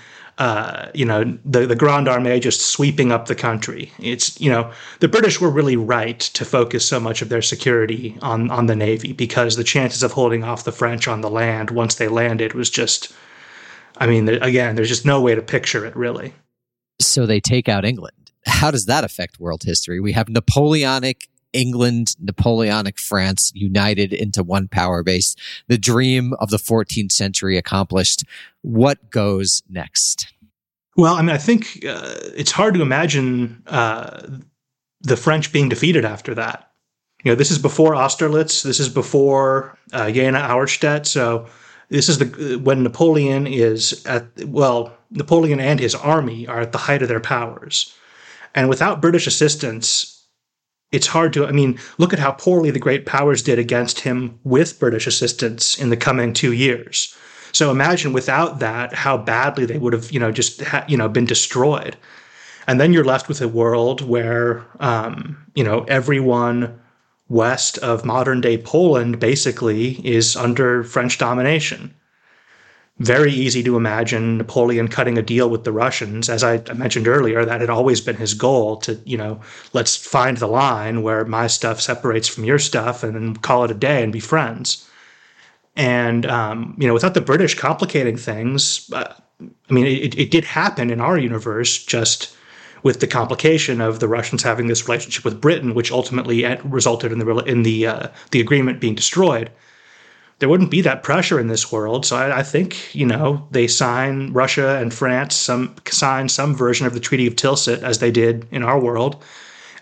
you know, the Grande Armée just sweeping up the country. It's, you know, the British were really right to focus so much of their security on the Navy, because the chances of holding off the French on the land once they landed was just... I mean, again, there's just no way to picture it, really. So they take out England. How does that affect world history? We have Napoleonic England, Napoleonic France united into one power base. The dream of the 14th century accomplished. What goes next? Well, I mean, I think it's hard to imagine the French being defeated after that. You know, this is before Austerlitz. This is before Jena-Auerstedt. So... this is when Napoleon is Napoleon and his army are at the height of their powers. And without British assistance, it's hard to, I mean, look at how poorly the great powers did against him with British assistance in the coming 2 years. So imagine without that, how badly they would have, you know, just, been destroyed. And then you're left with a world where, you know, everyone west of modern-day Poland, basically, is under French domination. Very easy to imagine Napoleon cutting a deal with the Russians. As I mentioned earlier, that had always been his goal to, you know, let's find the line where my stuff separates from your stuff and then call it a day and be friends. And, you know, without the British complicating things, I mean, it did happen in our universe, just... with the complication of the Russians having this relationship with Britain, which ultimately resulted in the agreement being destroyed. There wouldn't be that pressure in this world, so I think, you know, they sign Russia and France sign some version of the Treaty of Tilsit, as they did in our world,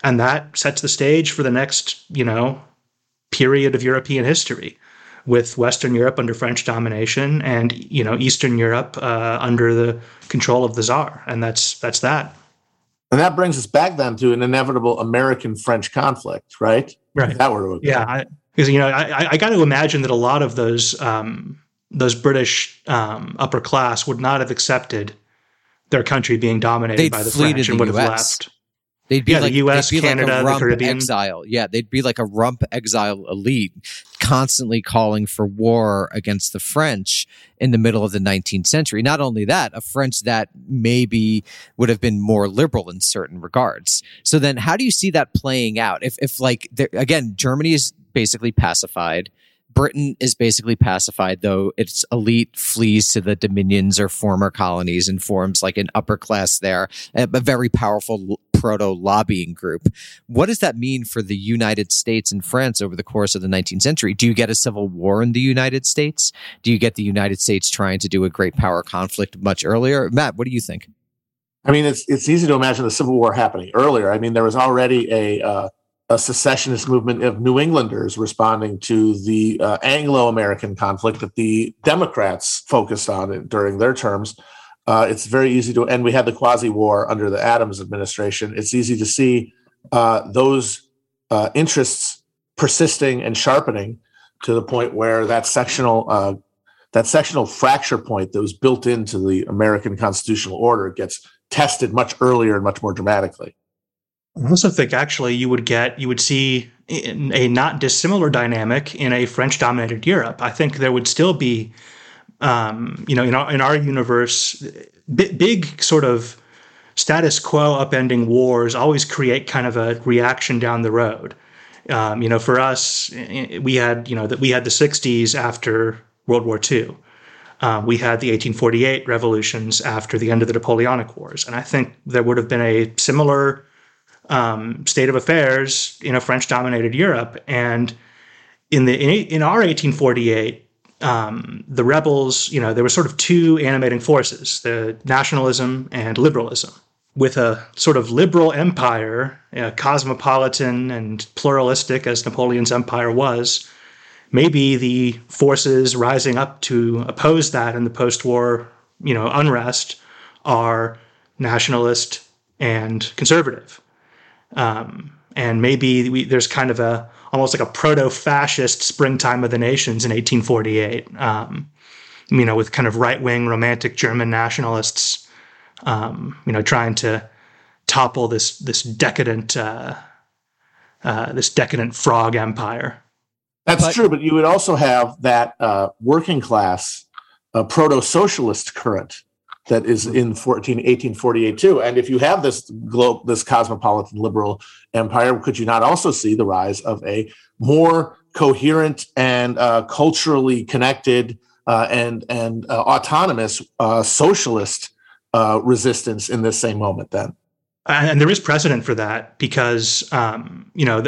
and that sets the stage for the next, you know, period of European history, with Western Europe under French domination and, you know, Eastern Europe under the control of the Tsar, and that's that. And that brings us back then to an inevitable American-French conflict, right? Right. If that were to occur. Yeah, because you know, I got to imagine that a lot of those British upper class would not have accepted their country being dominated by the French and would have left. They'd be like the U.S., Canada, the Caribbean. Exile. Yeah, they'd be like a rump exile elite, constantly calling for war against the French in the middle of the 19th century. Not only that, a French that maybe would have been more liberal in certain regards. So then, how do you see that playing out? If like again, Germany is basically pacified. Britain is basically pacified, though its elite flees to the dominions or former colonies and forms like an upper class there, a very powerful proto-lobbying group. What does that mean for the United States and France over the course of the 19th century? Do you get a civil war in the United States? Do you get the United States trying to do a great power conflict much earlier? Matt, what do you think? I mean, it's easy to imagine the Civil War happening earlier. I mean, there was already a secessionist movement of New Englanders responding to the Anglo-American conflict that the Democrats focused on during their terms. It's very easy to, and we had the quasi-war under the Adams administration. It's easy to see those interests persisting and sharpening to the point where that sectional fracture point that was built into the American constitutional order gets tested much earlier and much more dramatically. I also think actually you would see a not dissimilar dynamic in a French-dominated Europe. I think there would still be, you know, in our universe, big sort of status quo upending wars always create kind of a reaction down the road. You know, for us, we had, you know, that we had the 60s after World War II. We had the 1848 revolutions after the end of the Napoleonic Wars. And I think there would have been a similar state of affairs in a French-dominated Europe. And in our 1848, the rebels, you know, there were sort of two animating forces, the nationalism and liberalism. With a sort of liberal empire, cosmopolitan and pluralistic as Napoleon's empire was, maybe the forces rising up to oppose that in the post-war, you know, unrest are nationalist and conservative. And maybe there's kind of almost like a proto-fascist springtime of the nations in 1848, you know, with kind of right-wing romantic German nationalists, you know, trying to topple this decadent frog empire. That's true, but you would also have that working class proto-socialist current that is in 1848 too. And if you have this cosmopolitan liberal empire, could you not also see the rise of a more coherent and culturally connected and autonomous socialist resistance in this same moment then? And there is precedent for that because, you know,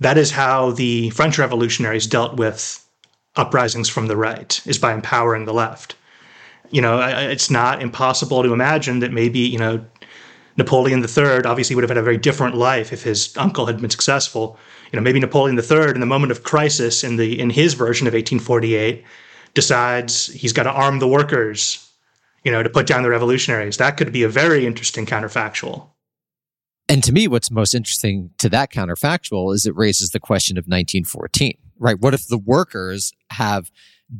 that is how the French revolutionaries dealt with uprisings from the right, is by empowering the left. You know, it's not impossible to imagine that maybe, you know, Napoleon III obviously would have had a very different life if his uncle had been successful. You know, maybe Napoleon III in the moment of crisis in his version of 1848 decides he's got to arm the workers, you know, to put down the revolutionaries. That could be a very interesting counterfactual. And to me, what's most interesting to that counterfactual is it raises the question of 1914, right? What if the workers have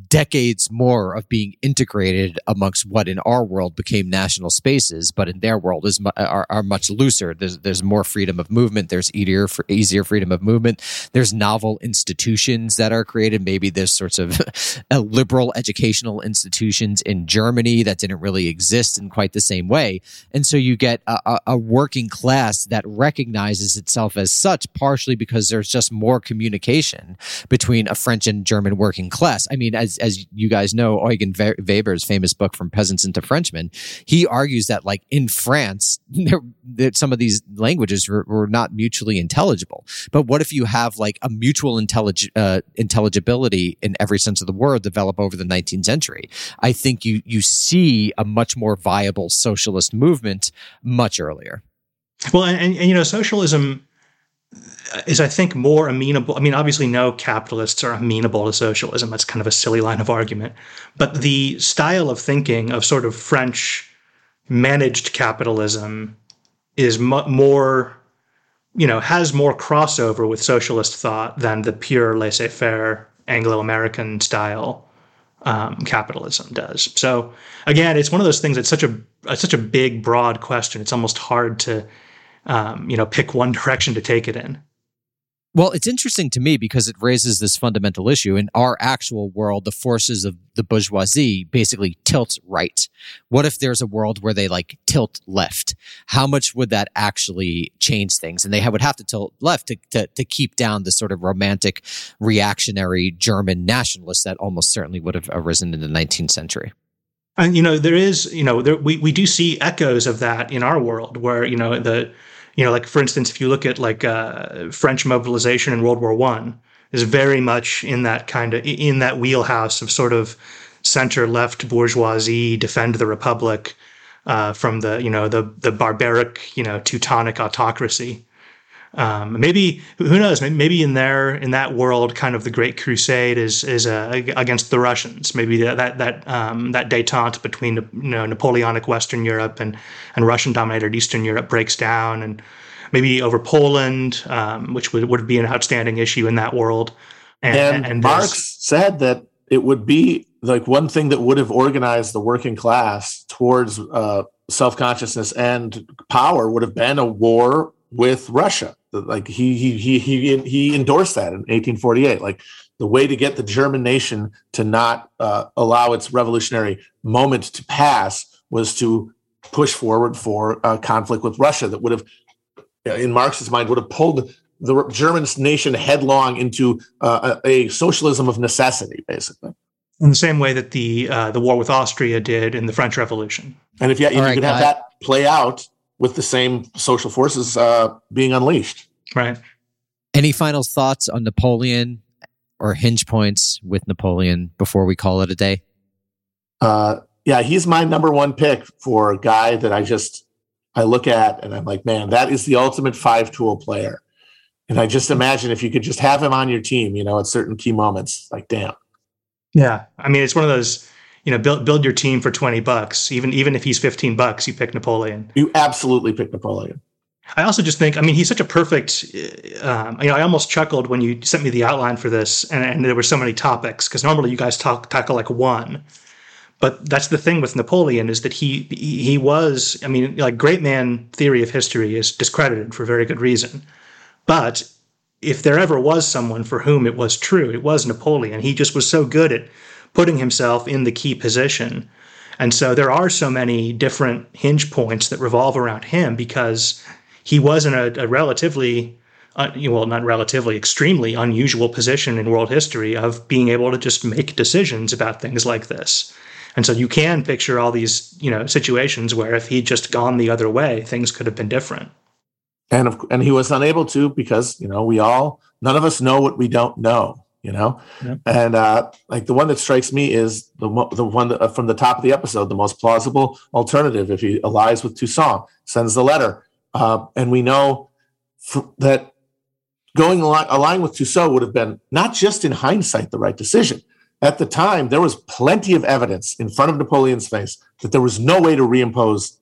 decades more of being integrated amongst what in our world became national spaces, but in their world are much looser? There's more freedom of movement. There's easier freedom of movement. There's novel institutions that are created. Maybe there's sorts of liberal educational institutions in Germany that didn't really exist in quite the same way. And so you get a working class that recognizes itself as such, partially because there's just more communication between a French and German working class. I mean, as you guys know, Eugen Weber's famous book From Peasants into Frenchmen, he argues that, like, in France, some of these languages were not mutually intelligible. But what if you have, like, a mutual intelligibility in every sense of the word develop over the 19th century? I think you see a much more viable socialist movement much earlier. Well, and you know, socialism is, I think, more amenable. I mean, obviously no capitalists are amenable to socialism. That's kind of a silly line of argument. But the style of thinking of sort of French managed capitalism is more, you know, has more crossover with socialist thought than the pure laissez-faire Anglo-American style capitalism does. So again, it's one of those things that's such a big, broad question. It's almost hard to you know, pick one direction to take it in. Well, it's interesting to me because it raises this fundamental issue. In our actual world, the forces of the bourgeoisie basically tilt right. What if there's a world where they, like, tilt left? How much would that actually change things? And they would have to tilt left to keep down the sort of romantic, reactionary German nationalists that almost certainly would have arisen in the 19th century. And, you know, there is, you know, we do see echoes of that in our world where, you know, like, for instance, if you look at, like, French mobilization in World War I is very much in that kind of, in that wheelhouse of sort of center-left bourgeoisie, defend the Republic from the, you know, the barbaric, you know, Teutonic autocracy. Maybe, who knows, maybe in that world, kind of the Great Crusade is against the Russians. Maybe that détente between, you know, Napoleonic Western Europe and Russian-dominated Eastern Europe breaks down, and maybe over Poland, which would be an outstanding issue in that world. And Marx said that it would be, like, one thing that would have organized the working class towards self-consciousness and power would have been a war with Russia. Like, he endorsed that in 1848. Like, the way to get the German nation to not allow its revolutionary moment to pass was to push forward for a conflict with Russia that would have, in Marx's mind, would have pulled the German nation headlong into a socialism of necessity, basically. In the same way that the war with Austria did in the French Revolution. And if you could have that play out with the same social forces being unleashed. Right. Any final thoughts on Napoleon or Hinge Points with Napoleon before we call it a day? Yeah, he's my number one pick for a guy that I look at and I'm like, man, that is the ultimate five-tool player. And I just imagine if you could just have him on your team, at certain key moments, like, damn. Yeah. I mean, it's one of those, build your team for $20. Even if he's $15, you pick Napoleon. You absolutely pick Napoleon. I also just think, he's such a perfect, I almost chuckled when you sent me the outline for this and there were so many topics, because normally you guys tackle like one. But that's the thing with Napoleon, is that he was, great man theory of history is discredited for very good reason. But if there ever was someone for whom it was true, it was Napoleon. He just was so good at putting himself in the key position. And so there are so many different hinge points that revolve around him, because he was in a relatively, not relatively, extremely unusual position in world history of being able to just make decisions about things like this. And so you can picture all these, situations where if he'd just gone the other way, things could have been different. And he was unable to, because, none of us know what we don't know, Yeah. And the one that strikes me is the one that, from the top of the episode, the most plausible alternative. If he allies with Toussaint, sends the letter, and we know that aligning with Toussaint would have been not just in hindsight the right decision. At the time, there was plenty of evidence in front of Napoleon's face that there was no way to reimpose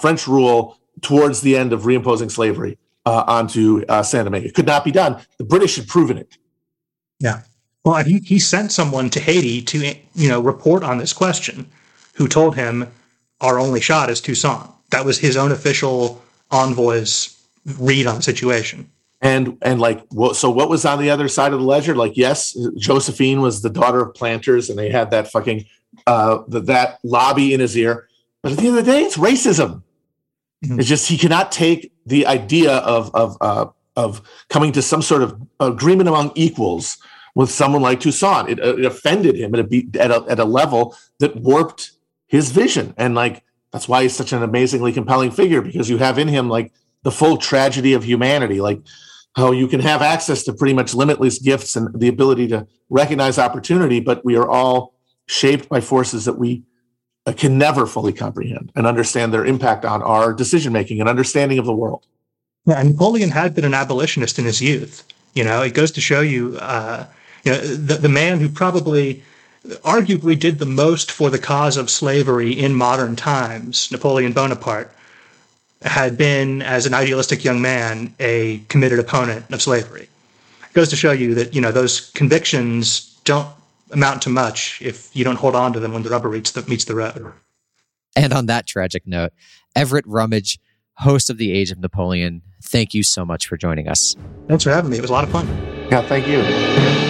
French rule towards the end of reimposing slavery onto Saint-Domingue. It could not be done. The British had proven it. Yeah. Well, I think he sent someone to Haiti to report on this question, who told him, our only shot is Toussaint. That was his own official envoy's read on the situation. So what was on the other side of the ledger? Yes, Josephine was the daughter of planters, and they had that fucking that lobby in his ear. But at the end of the day, it's racism. Mm-hmm. It's just he cannot take the idea of coming to some sort of agreement among equals with someone like Toussaint. It offended him at a level that warped his vision, and that's why he's such an amazingly compelling figure, because you have in him the full tragedy of humanity, how you can have access to pretty much limitless gifts and the ability to recognize opportunity, but we are all shaped by forces that we can never fully comprehend and understand their impact on our decision-making and understanding of the world. Yeah, and Napoleon had been an abolitionist in his youth. It goes to show you, the man who probably arguably did the most for the cause of slavery in modern times, Napoleon Bonaparte, had been, as an idealistic young man, a committed opponent of slavery. It goes to show you that, those convictions don't amount to much if you don't hold on to them when the rubber meets the road. And on that tragic note, Everett Rummage, host of The Age of Napoleon, thank you so much for joining us. Thanks for having me. It was a lot of fun. Yeah, thank you.